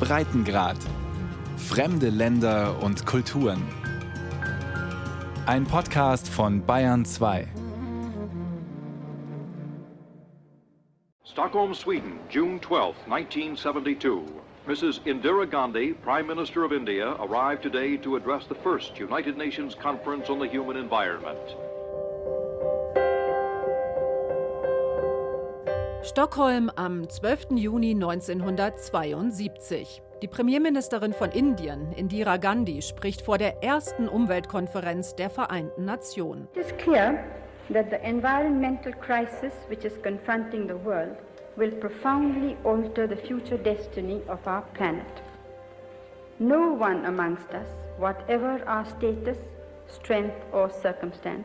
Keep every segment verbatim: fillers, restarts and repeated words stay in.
Breitengrad. Fremde Länder und Kulturen. Ein Podcast von Bayern zwei. Stockholm, Sweden, June twelfth, nineteen seventy-two. Missus Indira Gandhi, Prime Minister of India, arrived today to address the first United Nations Conference on the Human Environment. Stockholm am zwölften Juni neunzehnhundertzweiundsiebzig. Die Premierministerin von Indien, Indira Gandhi, spricht vor der ersten Umweltkonferenz der Vereinten Nationen. It is clear that the environmental crisis which is confronting the world will profoundly alter the future destiny of our planet. No one amongst us, whatever our status, strength or circumstance,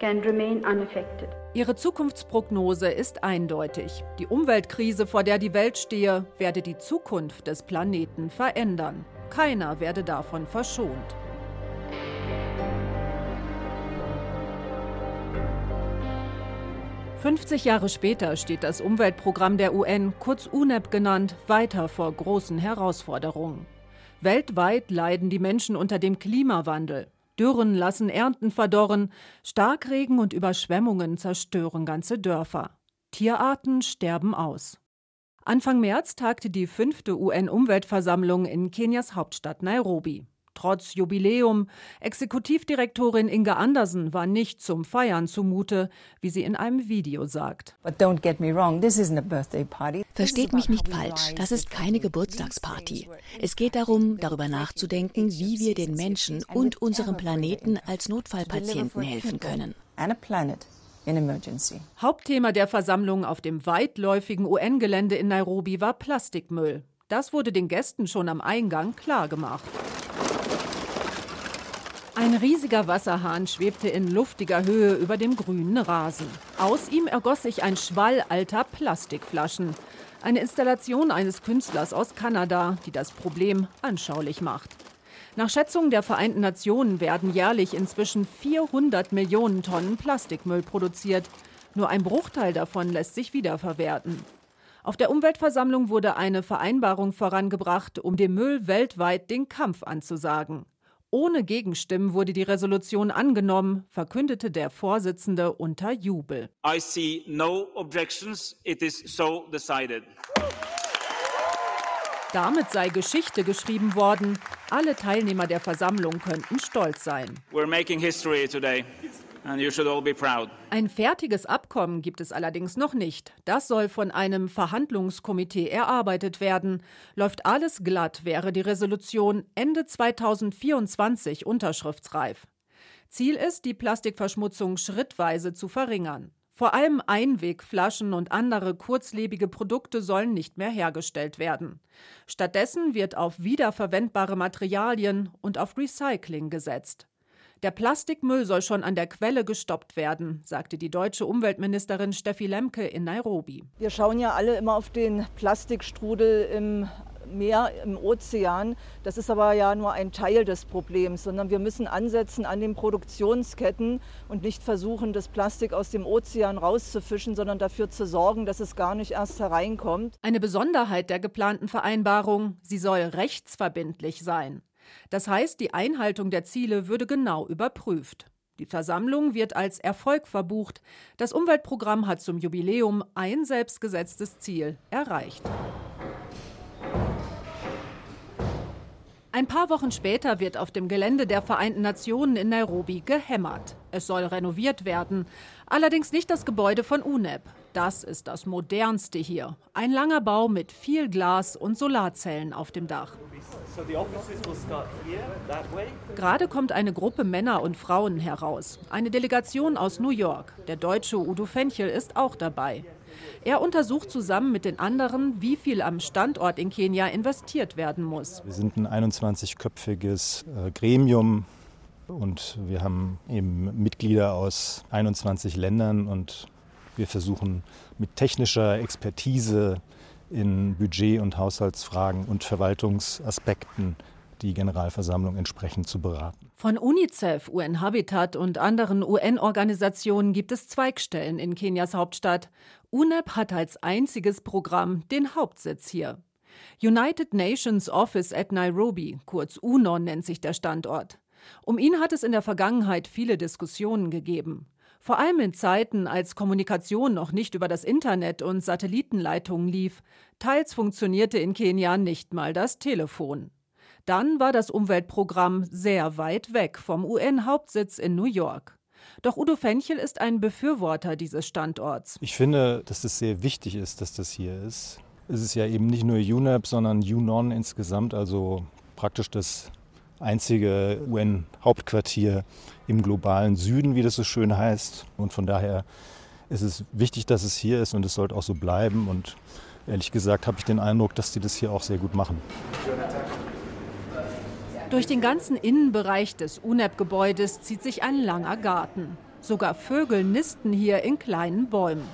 can remain unaffected. Ihre Zukunftsprognose ist eindeutig. Die Umweltkrise, vor der die Welt stehe, werde die Zukunft des Planeten verändern. Keiner werde davon verschont. fünfzig Jahre später steht das Umweltprogramm der U N, kurz U N E P genannt, weiter vor großen Herausforderungen. Weltweit leiden die Menschen unter dem Klimawandel. Dürren lassen Ernten verdorren, Starkregen und Überschwemmungen zerstören ganze Dörfer. Tierarten sterben aus. Anfang März tagte die fünfte U N-Umweltversammlung in Kenias Hauptstadt Nairobi. Trotz Jubiläum, Exekutivdirektorin Inger Andersen war nicht zum Feiern zumute, wie sie in einem Video sagt. Versteht mich nicht falsch, das ist keine Geburtstagsparty. Es geht darum, darüber nachzudenken, wie wir den Menschen und unserem Planeten als Notfallpatienten helfen können. Hauptthema der Versammlung auf dem weitläufigen U N-Gelände in Nairobi war Plastikmüll. Das wurde den Gästen schon am Eingang klargemacht. Ein riesiger Wasserhahn schwebte in luftiger Höhe über dem grünen Rasen. Aus ihm ergoss sich ein Schwall alter Plastikflaschen. Eine Installation eines Künstlers aus Kanada, die das Problem anschaulich macht. Nach Schätzungen der Vereinten Nationen werden jährlich inzwischen vierhundert Millionen Tonnen Plastikmüll produziert. Nur ein Bruchteil davon lässt sich wiederverwerten. Auf der Umweltversammlung wurde eine Vereinbarung vorangebracht, um dem Müll weltweit den Kampf anzusagen. Ohne Gegenstimmen wurde die Resolution angenommen, verkündete der Vorsitzende unter Jubel. I see no objections. It is so decided. Damit sei Geschichte geschrieben worden. Alle Teilnehmer der Versammlung könnten stolz sein. We're making history today. And you should all be proud. Ein fertiges Abkommen gibt es allerdings noch nicht. Das soll von einem Verhandlungskomitee erarbeitet werden. Läuft alles glatt, wäre die Resolution Ende zweitausendvierundzwanzig unterschriftsreif. Ziel ist, die Plastikverschmutzung schrittweise zu verringern. Vor allem Einwegflaschen und andere kurzlebige Produkte sollen nicht mehr hergestellt werden. Stattdessen wird auf wiederverwendbare Materialien und auf Recycling gesetzt. Der Plastikmüll soll schon an der Quelle gestoppt werden, sagte die deutsche Umweltministerin Steffi Lemke in Nairobi. Wir schauen ja alle immer auf den Plastikstrudel im Meer, im Ozean. Das ist aber ja nur ein Teil des Problems, sondern wir müssen ansetzen an den Produktionsketten und nicht versuchen, das Plastik aus dem Ozean rauszufischen, sondern dafür zu sorgen, dass es gar nicht erst hereinkommt. Eine Besonderheit der geplanten Vereinbarung, sie soll rechtsverbindlich sein. Das heißt, die Einhaltung der Ziele würde genau überprüft. Die Versammlung wird als Erfolg verbucht. Das Umweltprogramm hat zum Jubiläum ein selbstgesetztes Ziel erreicht. Ein paar Wochen später wird auf dem Gelände der Vereinten Nationen in Nairobi gehämmert. Es soll renoviert werden, allerdings nicht das Gebäude von U N E P. Das ist das modernste hier. Ein langer Bau mit viel Glas und Solarzellen auf dem Dach. Gerade kommt eine Gruppe Männer und Frauen heraus. Eine Delegation aus New York. Der deutsche Udo Fenchel ist auch dabei. Er untersucht zusammen mit den anderen, wie viel am Standort in Kenia investiert werden muss. Wir sind ein einundzwanzigköpfiges Gremium. Und wir haben eben Mitglieder aus einundzwanzig Ländern und wir versuchen mit technischer Expertise in Budget- und Haushaltsfragen und Verwaltungsaspekten die Generalversammlung entsprechend zu beraten. Von UNICEF, U N-Habitat und anderen U N-Organisationen gibt es Zweigstellen in Kenias Hauptstadt. U N E P hat als einziges Programm den Hauptsitz hier. United Nations Office at Nairobi, kurz U N O N nennt sich der Standort. Um ihn hat es in der Vergangenheit viele Diskussionen gegeben. Vor allem in Zeiten, als Kommunikation noch nicht über das Internet und Satellitenleitungen lief. Teils funktionierte in Kenia nicht mal das Telefon. Dann war das Umweltprogramm sehr weit weg vom U N-Hauptsitz in New York. Doch Udo Fenchel ist ein Befürworter dieses Standorts. Ich finde, dass es sehr wichtig ist, dass das hier ist. Es ist ja eben nicht nur U N E P, sondern U N O N insgesamt, also praktisch das einzige U N-Hauptquartier im globalen Süden, wie das so schön heißt. Und von daher ist es wichtig, dass es hier ist und es sollte auch so bleiben. Und ehrlich gesagt habe ich den Eindruck, dass die das hier auch sehr gut machen. Durch den ganzen Innenbereich des U N E P-Gebäudes zieht sich ein langer Garten. Sogar Vögel nisten hier in kleinen Bäumen.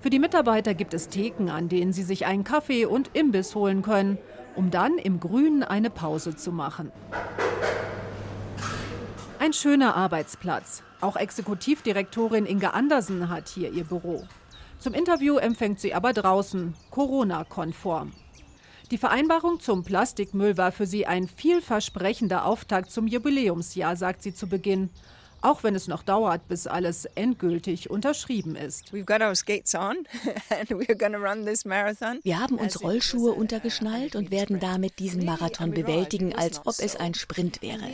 Für die Mitarbeiter gibt es Theken, an denen sie sich einen Kaffee und Imbiss holen können, um dann im Grünen eine Pause zu machen. Ein schöner Arbeitsplatz. Auch Exekutivdirektorin Inger Andersen hat hier ihr Büro. Zum Interview empfängt sie aber draußen, Corona-konform. Die Vereinbarung zum Plastikmüll war für sie ein vielversprechender Auftakt zum Jubiläumsjahr, sagt sie zu Beginn. Auch wenn es noch dauert, bis alles endgültig unterschrieben ist. Wir haben uns Rollschuhe untergeschnallt und werden damit diesen Marathon bewältigen, als ob es ein Sprint wäre.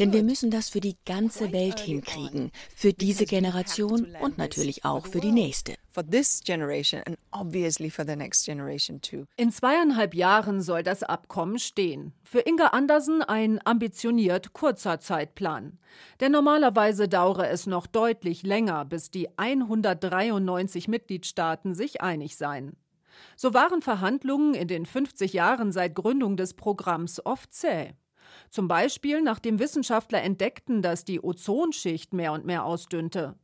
Denn wir müssen das für die ganze Welt hinkriegen, für diese Generation und natürlich auch für die nächste. In zweieinhalb Jahren soll das Abkommen stehen. Für Inger Andersen ein ambitioniert kurzer Zeitplan. Denn normalerweise dauere es noch deutlich länger, bis die hundertdreiundneunzig Mitgliedstaaten sich einig seien. So waren Verhandlungen in den fünfzig Jahren seit Gründung des Programms oft zäh. Zum Beispiel nachdem Wissenschaftler entdeckten, dass die Ozonschicht mehr und mehr ausdünnte.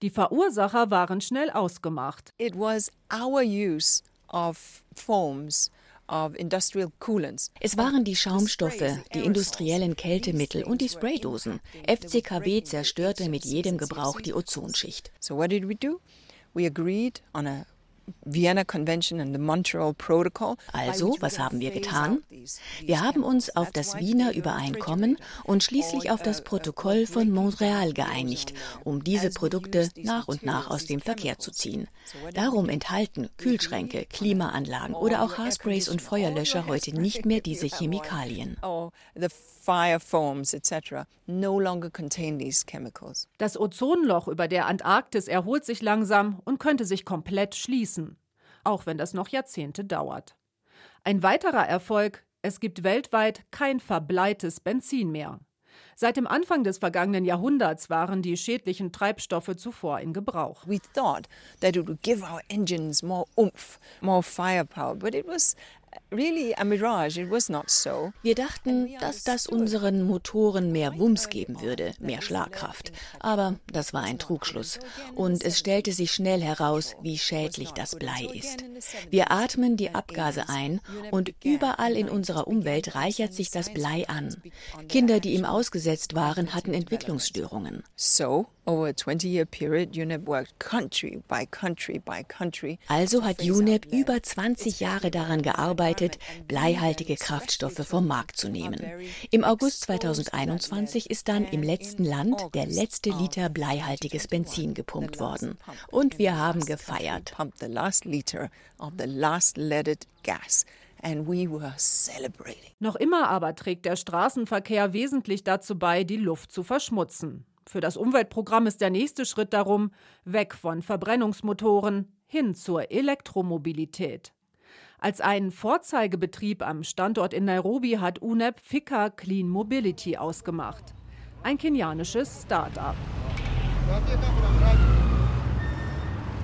Die Verursacher waren schnell ausgemacht. It was our use of foams. Es waren die Schaumstoffe, die industriellen Kältemittel und die Spraydosen. F C K W zerstörte mit jedem Gebrauch die Ozonschicht. So what did we do? We agreed on a Vienna Convention and the Montreal Protokoll. Also, was haben wir getan? Wir haben uns auf das Wiener Übereinkommen und schließlich auf das Protokoll von Montreal geeinigt, um diese Produkte nach und nach aus dem Verkehr zu ziehen. Darum enthalten Kühlschränke, Klimaanlagen oder auch Haarsprays und Feuerlöscher heute nicht mehr diese Chemikalien. Das Ozonloch über der Antarktis erholt sich langsam und könnte sich komplett schließen. Auch wenn das noch Jahrzehnte dauert. Ein weiterer Erfolg, es gibt weltweit kein verbleites Benzin mehr. Seit dem Anfang des vergangenen Jahrhunderts waren die schädlichen Treibstoffe zuvor in Gebrauch. We thought that it would give our engines more oomph, more firepower, but it was really a mirage, it was not so. Wir dachten, dass das unseren Motoren mehr Wumms geben würde, mehr Schlagkraft. Aber das war ein Trugschluss. Und es stellte sich schnell heraus, wie schädlich das Blei ist. Wir atmen die Abgase ein und überall in unserer Umwelt reichert sich das Blei an. Kinder, die ihm ausgesetzt waren, hatten Entwicklungsstörungen. So? Also hat U N E P über zwanzig Jahre daran gearbeitet, bleihaltige Kraftstoffe vom Markt zu nehmen. Im August zweitausendeinundzwanzig ist dann im letzten Land der letzte Liter bleihaltiges Benzin gepumpt worden. Und wir haben gefeiert. And we were celebrating. Noch immer aber trägt der Straßenverkehr wesentlich dazu bei, die Luft zu verschmutzen. Für das Umweltprogramm ist der nächste Schritt darum, weg von Verbrennungsmotoren hin zur Elektromobilität. Als einen Vorzeigebetrieb am Standort in Nairobi hat U N E P Fika Clean Mobility ausgemacht. Ein kenianisches Start-up.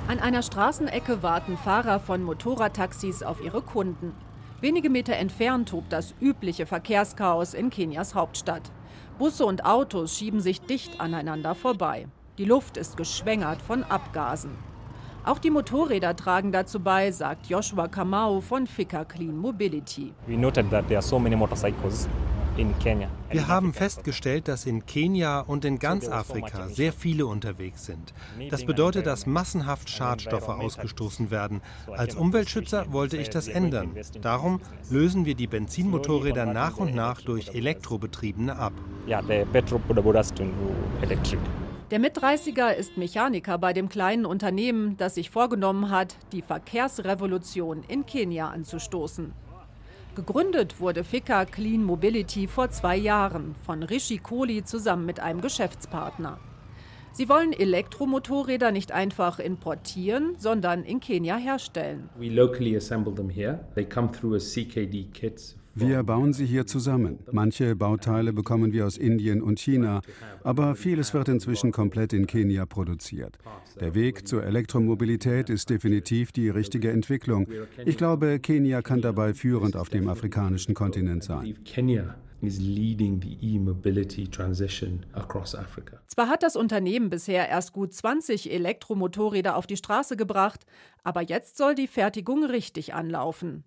An einer Straßenecke warten Fahrer von Motorradtaxis auf ihre Kunden. Wenige Meter entfernt tobt das übliche Verkehrschaos in Kenias Hauptstadt. Busse und Autos schieben sich dicht aneinander vorbei. Die Luft ist geschwängert von Abgasen. Auch die Motorräder tragen dazu bei, sagt Joshua Kamau von Fika Clean Mobility. We noted that there are so many motorcycles Wir haben festgestellt, dass in Kenia und in ganz Afrika sehr viele unterwegs sind. Das bedeutet, dass massenhaft Schadstoffe ausgestoßen werden. Als Umweltschützer wollte ich das ändern. Darum lösen wir die Benzinmotorräder nach und nach durch Elektrobetriebene ab. Der Mitdreißiger ist Mechaniker bei dem kleinen Unternehmen, das sich vorgenommen hat, die Verkehrsrevolution in Kenia anzustoßen. Gegründet wurde Fika Clean Mobility vor zwei Jahren von Rishi Kohli zusammen mit einem Geschäftspartner. Sie wollen Elektromotorräder nicht einfach importieren, sondern in Kenia herstellen. Wir bauen sie hier zusammen. Manche Bauteile bekommen wir aus Indien und China, aber vieles wird inzwischen komplett in Kenia produziert. Der Weg zur Elektromobilität ist definitiv die richtige Entwicklung. Ich glaube, Kenia kann dabei führend auf dem afrikanischen Kontinent sein. Zwar hat das Unternehmen bisher erst gut zwanzig Elektromotorräder auf die Straße gebracht, aber jetzt soll die Fertigung richtig anlaufen.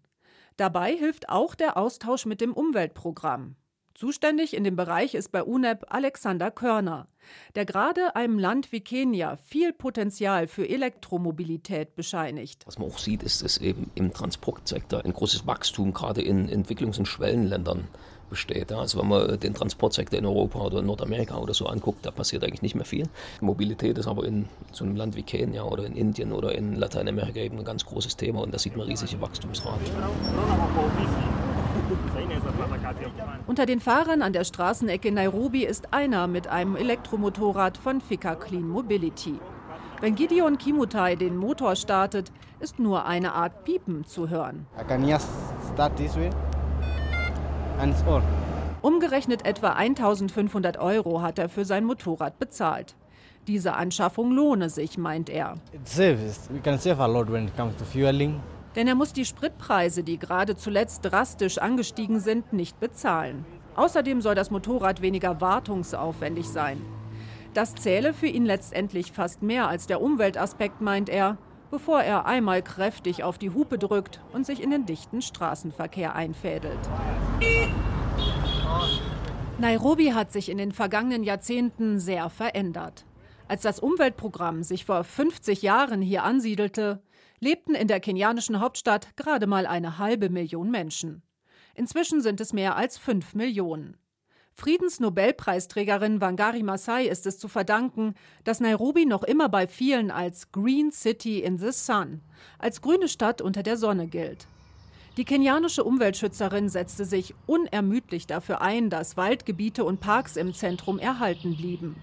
Dabei hilft auch der Austausch mit dem Umweltprogramm. Zuständig in dem Bereich ist bei U N E P Alexander Körner, der gerade einem Land wie Kenia viel Potenzial für Elektromobilität bescheinigt. Was man auch sieht, ist, dass eben im Transportsektor ein großes Wachstum gerade in Entwicklungs- und Schwellenländern besteht. Also wenn man den Transportsektor in Europa oder in Nordamerika oder so anguckt, da passiert eigentlich nicht mehr viel. Mobilität ist aber in so einem Land wie Kenia oder in Indien oder in Lateinamerika eben ein ganz großes Thema und da sieht man riesige Wachstumsraten. Unter den Fahrern an der Straßenecke in Nairobi ist einer mit einem Elektromotorrad von Fika Clean Mobility. Wenn Gideon Kimutai den Motor startet, ist nur eine Art Piepen zu hören. I can just start this way. Umgerechnet etwa eintausendfünfhundert Euro hat er für sein Motorrad bezahlt. Diese Anschaffung lohne sich, meint er. Denn er muss die Spritpreise, die gerade zuletzt drastisch angestiegen sind, nicht bezahlen. Außerdem soll das Motorrad weniger wartungsaufwendig sein. Das zähle für ihn letztendlich fast mehr als der Umweltaspekt, meint er, bevor er einmal kräftig auf die Hupe drückt und sich in den dichten Straßenverkehr einfädelt. Nairobi hat sich in den vergangenen Jahrzehnten sehr verändert. Als das Umweltprogramm sich vor fünfzig Jahren hier ansiedelte, lebten in der kenianischen Hauptstadt gerade mal eine halbe Million Menschen. Inzwischen sind es mehr als fünf Millionen. Friedensnobelpreisträgerin Wangari Maathai ist es zu verdanken, dass Nairobi noch immer bei vielen als Green City in the Sun, als grüne Stadt unter der Sonne gilt. Die kenianische Umweltschützerin setzte sich unermüdlich dafür ein, dass Waldgebiete und Parks im Zentrum erhalten blieben.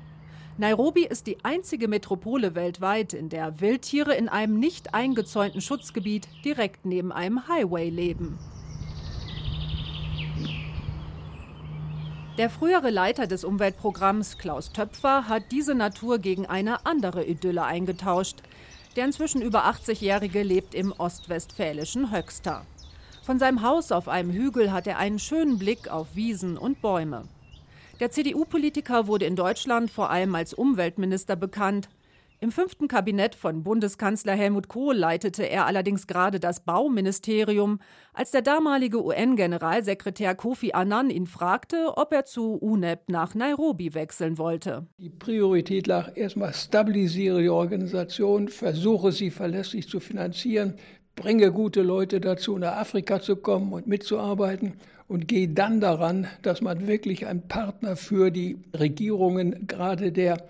Nairobi ist die einzige Metropole weltweit, in der Wildtiere in einem nicht eingezäunten Schutzgebiet direkt neben einem Highway leben. Der frühere Leiter des Umweltprogramms, Klaus Töpfer, hat diese Natur gegen eine andere Idylle eingetauscht. Der inzwischen über achtzigjährige lebt im ostwestfälischen Höxter. Von seinem Haus auf einem Hügel hat er einen schönen Blick auf Wiesen und Bäume. Der C D U-Politiker wurde in Deutschland vor allem als Umweltminister bekannt. Im fünften Kabinett von Bundeskanzler Helmut Kohl leitete er allerdings gerade das Bauministerium, als der damalige U N-Generalsekretär Kofi Annan ihn fragte, ob er zu U N E P nach Nairobi wechseln wollte. Die Priorität lag erstmal, stabilisiere die Organisation, versuche sie verlässlich zu finanzieren, bringe gute Leute dazu, nach Afrika zu kommen und mitzuarbeiten und gehe dann daran, dass man wirklich ein Partner für die Regierungen, gerade der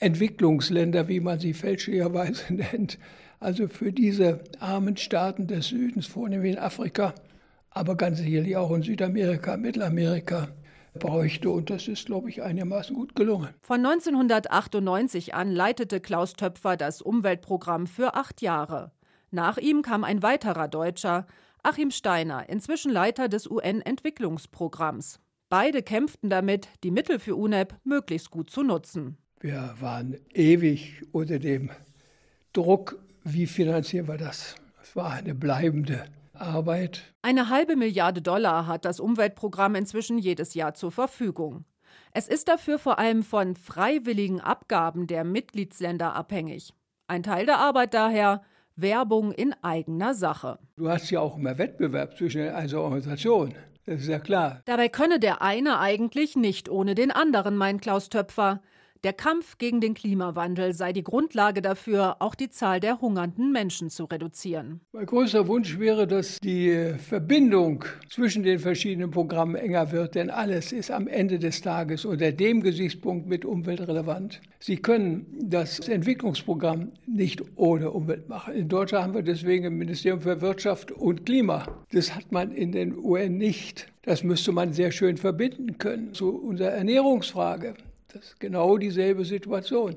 Entwicklungsländer, wie man sie fälschlicherweise nennt, also für diese armen Staaten des Südens, vornehmlich in Afrika, aber ganz sicherlich auch in Südamerika, Mittelamerika, bräuchte. Und das ist, glaube ich, einigermaßen gut gelungen. Von neunzehnhundertachtundneunzig an leitete Klaus Töpfer das Umweltprogramm für acht Jahre. Nach ihm kam ein weiterer Deutscher, Achim Steiner, inzwischen Leiter des U N-Entwicklungsprogramms. Beide kämpften damit, die Mittel für U N E P möglichst gut zu nutzen. Wir waren ewig unter dem Druck, wie finanzieren wir das? Es war eine bleibende Arbeit. Eine halbe Milliarde Dollar hat das Umweltprogramm inzwischen jedes Jahr zur Verfügung. Es ist dafür vor allem von freiwilligen Abgaben der Mitgliedsländer abhängig. Ein Teil der Arbeit daher Werbung in eigener Sache. Du hast ja auch immer Wettbewerb zwischen also Organisationen. Das ist ja klar. Dabei könne der eine eigentlich nicht ohne den anderen, meint Klaus Töpfer. Der Kampf gegen den Klimawandel sei die Grundlage dafür, auch die Zahl der hungernden Menschen zu reduzieren. Mein größter Wunsch wäre, dass die Verbindung zwischen den verschiedenen Programmen enger wird, denn alles ist am Ende des Tages unter dem Gesichtspunkt mit umweltrelevant. Sie können das Entwicklungsprogramm nicht ohne Umwelt machen. In Deutschland haben wir deswegen ein Ministerium für Wirtschaft und Klima. Das hat man in den U N nicht. Das müsste man sehr schön verbinden können zu unserer Ernährungsfrage. Das ist genau dieselbe Situation.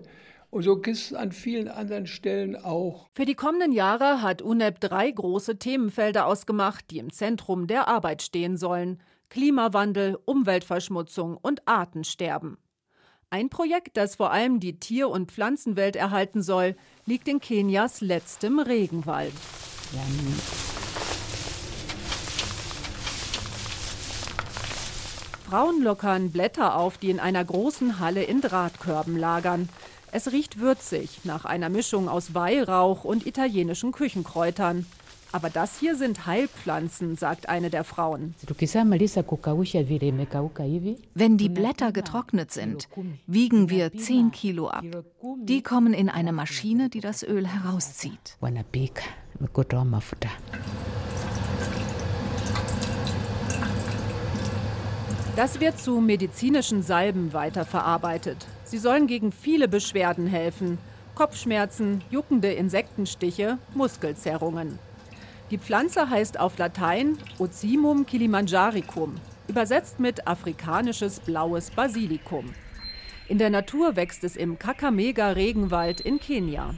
Und so ist es an vielen anderen Stellen auch. Für die kommenden Jahre hat U N E P drei große Themenfelder ausgemacht, die im Zentrum der Arbeit stehen sollen: Klimawandel, Umweltverschmutzung und Artensterben. Ein Projekt, das vor allem die Tier- und Pflanzenwelt erhalten soll, liegt in Kenias letztem Regenwald. Ja. Frauen lockern Blätter auf, die in einer großen Halle in Drahtkörben lagern. Es riecht würzig, nach einer Mischung aus Weihrauch und italienischen Küchenkräutern. Aber das hier sind Heilpflanzen, sagt eine der Frauen. Wenn die Blätter getrocknet sind, wiegen wir zehn Kilo ab. Die kommen in eine Maschine, die das Öl herauszieht. Das wird zu medizinischen Salben weiterverarbeitet. Sie sollen gegen viele Beschwerden helfen: Kopfschmerzen, juckende Insektenstiche, Muskelzerrungen. Die Pflanze heißt auf Latein Ocimum kilimanjaricum, übersetzt mit afrikanisches blaues Basilikum. In der Natur wächst es im Kakamega Regenwald in Kenia.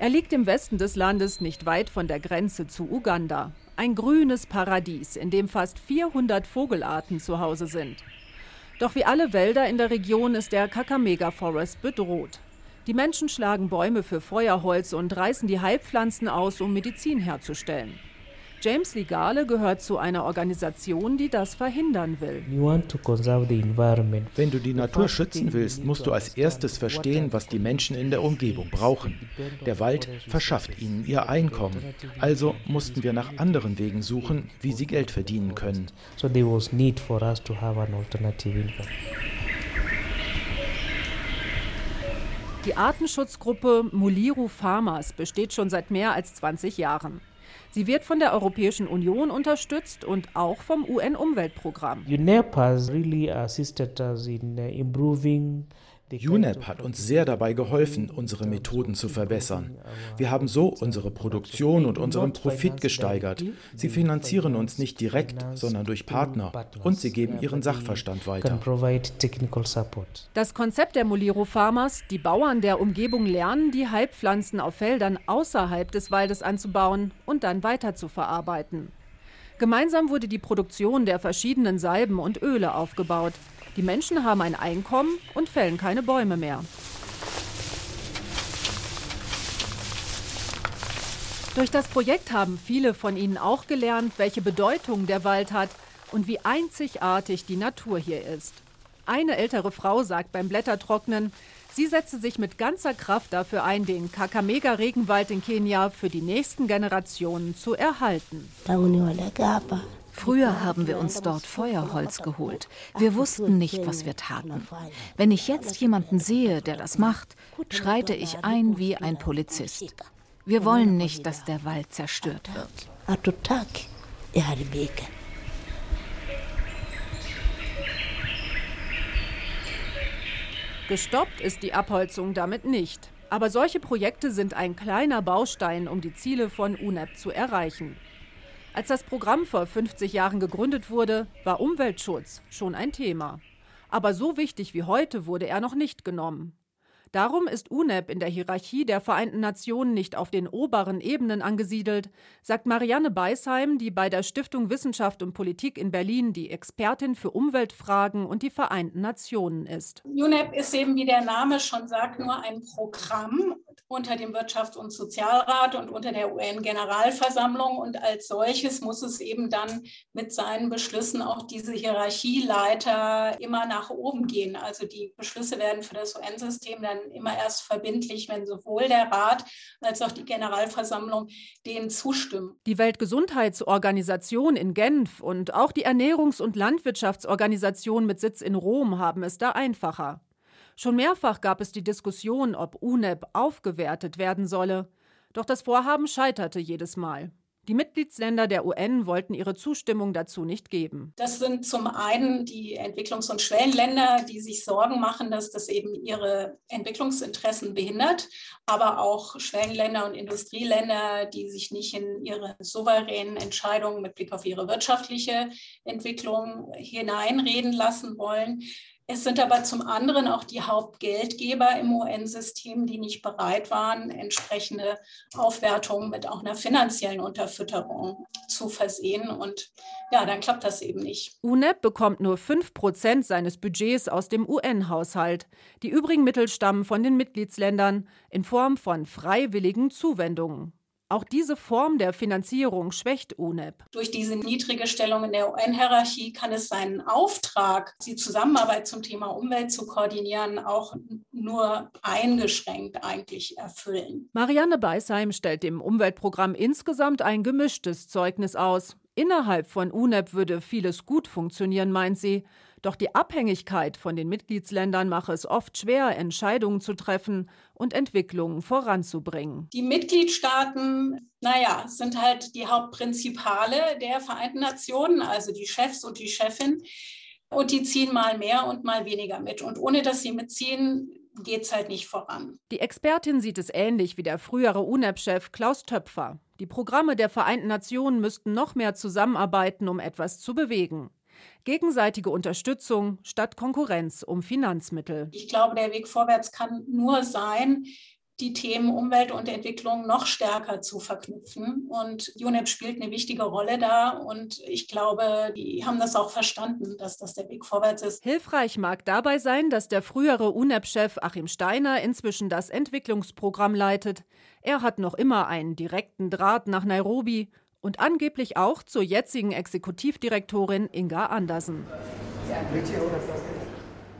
Er liegt im Westen des Landes, nicht weit von der Grenze zu Uganda. Ein grünes Paradies, in dem fast vierhundert Vogelarten zu Hause sind. Doch wie alle Wälder in der Region ist der Kakamega Forest bedroht. Die Menschen schlagen Bäume für Feuerholz und reißen die Heilpflanzen aus, um Medizin herzustellen. James Legale gehört zu einer Organisation, die das verhindern will. Wenn du die Natur schützen willst, musst du als erstes verstehen, was die Menschen in der Umgebung brauchen. Der Wald verschafft ihnen ihr Einkommen. Also mussten wir nach anderen Wegen suchen, wie sie Geld verdienen können. Die Artenschutzgruppe Muliru Farmers besteht schon seit mehr als zwanzig Jahren. Sie wird von der Europäischen Union unterstützt und auch vom U N-Umweltprogramm. U N E P hat uns sehr dabei geholfen, unsere Methoden zu verbessern. Wir haben so unsere Produktion und unseren Profit gesteigert. Sie finanzieren uns nicht direkt, sondern durch Partner. Und sie geben ihren Sachverstand weiter. Das Konzept der Muliru Farmers: die Bauern der Umgebung lernen, die Heilpflanzen auf Feldern außerhalb des Waldes anzubauen und dann weiter zu verarbeiten. Gemeinsam wurde die Produktion der verschiedenen Salben und Öle aufgebaut. Die Menschen haben ein Einkommen und fällen keine Bäume mehr. Durch das Projekt haben viele von ihnen auch gelernt, welche Bedeutung der Wald hat und wie einzigartig die Natur hier ist. Eine ältere Frau sagt beim Blättertrocknen, sie setze sich mit ganzer Kraft dafür ein, den Kakamega-Regenwald in Kenia für die nächsten Generationen zu erhalten. Früher haben wir uns dort Feuerholz geholt. Wir wussten nicht, was wir taten. Wenn ich jetzt jemanden sehe, der das macht, schreite ich ein wie ein Polizist. Wir wollen nicht, dass der Wald zerstört wird. Gestoppt ist die Abholzung damit nicht. Aber solche Projekte sind ein kleiner Baustein, um die Ziele von U N E P zu erreichen. Als das Programm vor fünfzig Jahren gegründet wurde, war Umweltschutz schon ein Thema. Aber so wichtig wie heute wurde er noch nicht genommen. Darum ist U N E P in der Hierarchie der Vereinten Nationen nicht auf den oberen Ebenen angesiedelt, sagt Marianne Beisheim, die bei der Stiftung Wissenschaft und Politik in Berlin die Expertin für Umweltfragen und die Vereinten Nationen ist. U N E P ist eben, wie der Name schon sagt, nur ein Programm. unter dem Wirtschafts- und Sozialrat und unter der U N-Generalversammlung. Und als solches muss es eben dann mit seinen Beschlüssen auch diese Hierarchieleiter immer nach oben gehen. Also die Beschlüsse werden für das U N-System dann immer erst verbindlich, wenn sowohl der Rat als auch die Generalversammlung denen zustimmen. Die Weltgesundheitsorganisation in Genf und auch die Ernährungs- und Landwirtschaftsorganisation mit Sitz in Rom haben es da einfacher. Schon mehrfach gab es die Diskussion, ob U N E P aufgewertet werden solle. Doch das Vorhaben scheiterte jedes Mal. Die Mitgliedsländer der U N wollten ihre Zustimmung dazu nicht geben. Das sind zum einen die Entwicklungs- und Schwellenländer, die sich Sorgen machen, dass das eben ihre Entwicklungsinteressen behindert, aber auch Schwellenländer und Industrieländer, die sich nicht in ihre souveränen Entscheidungen mit Blick auf ihre wirtschaftliche Entwicklung hineinreden lassen wollen. Es sind aber zum anderen auch die Hauptgeldgeber im U N-System, die nicht bereit waren, entsprechende Aufwertungen mit auch einer finanziellen Unterfütterung zu versehen. Und ja, dann klappt das eben nicht. U N E P bekommt nur fünf Prozent seines Budgets aus dem U N-Haushalt. Die übrigen Mittel stammen von den Mitgliedsländern in Form von freiwilligen Zuwendungen. Auch diese Form der Finanzierung schwächt U N E P. Durch diese niedrige Stellung in der U N-Hierarchie kann es seinen Auftrag, die Zusammenarbeit zum Thema Umwelt zu koordinieren, auch nur eingeschränkt eigentlich erfüllen. Marianne Beisheim stellt dem Umweltprogramm insgesamt ein gemischtes Zeugnis aus. Innerhalb von U N E P würde vieles gut funktionieren, meint sie. Doch die Abhängigkeit von den Mitgliedsländern mache es oft schwer, Entscheidungen zu treffen und Entwicklungen voranzubringen. Die Mitgliedstaaten, naja, sind halt die Hauptprinzipale der Vereinten Nationen, also die Chefs und die Chefin. Und die ziehen mal mehr und mal weniger mit. Und ohne dass sie mitziehen, geht es halt nicht voran. Die Expertin sieht es ähnlich wie der frühere U N E P-Chef Klaus Töpfer. Die Programme der Vereinten Nationen müssten noch mehr zusammenarbeiten, um etwas zu bewegen. Gegenseitige Unterstützung statt Konkurrenz um Finanzmittel. Ich glaube, der Weg vorwärts kann nur sein, die Themen Umwelt und Entwicklung noch stärker zu verknüpfen. Und U N E P spielt eine wichtige Rolle da. Und ich glaube, die haben das auch verstanden, dass das der Weg vorwärts ist. Hilfreich mag dabei sein, dass der frühere U N E P-Chef Achim Steiner inzwischen das Entwicklungsprogramm leitet. Er hat noch immer einen direkten Draht nach Nairobi und angeblich auch zur jetzigen Exekutivdirektorin Inger Andersen.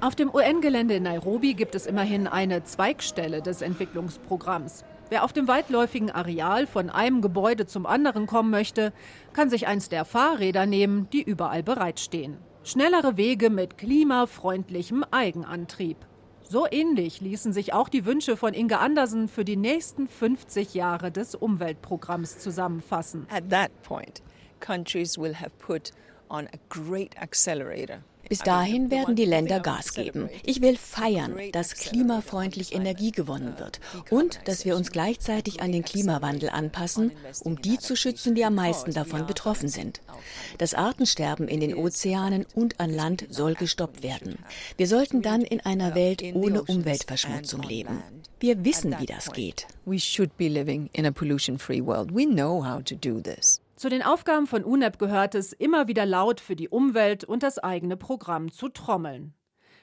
Auf dem U N-Gelände in Nairobi gibt es immerhin eine Zweigstelle des Entwicklungsprogramms. Wer auf dem weitläufigen Areal von einem Gebäude zum anderen kommen möchte, kann sich eins der Fahrräder nehmen, die überall bereitstehen. Schnellere Wege mit klimafreundlichem Eigenantrieb. So ähnlich ließen sich auch die Wünsche von Inger Andersen für die nächsten fünfzig Jahre des Umweltprogramms zusammenfassen. At that point, countries will have put on a great accelerator. Bis dahin werden die Länder Gas geben. Ich will feiern, dass klimafreundlich Energie gewonnen wird und dass wir uns gleichzeitig an den Klimawandel anpassen, um die zu schützen, die am meisten davon betroffen sind. Das Artensterben in den Ozeanen und an Land soll gestoppt werden. Wir sollten dann in einer Welt ohne Umweltverschmutzung leben. Wir wissen, wie das geht. We should be living in a pollution-free world. We know how to do this. Zu den Aufgaben von U N E P gehört es, immer wieder laut für die Umwelt und das eigene Programm zu trommeln.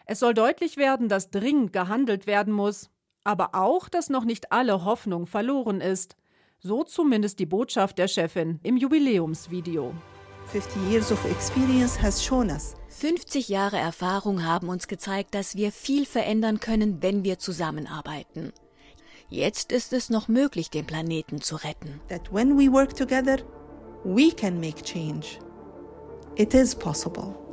Es soll deutlich werden, dass dringend gehandelt werden muss, aber auch, dass noch nicht alle Hoffnung verloren ist. So zumindest die Botschaft der Chefin im Jubiläumsvideo. fünfzig Jahre Erfahrung haben uns gezeigt, dass wir viel verändern können, wenn wir zusammenarbeiten. Jetzt ist es noch möglich, den Planeten zu retten. That when we work together, we can make change. It is possible.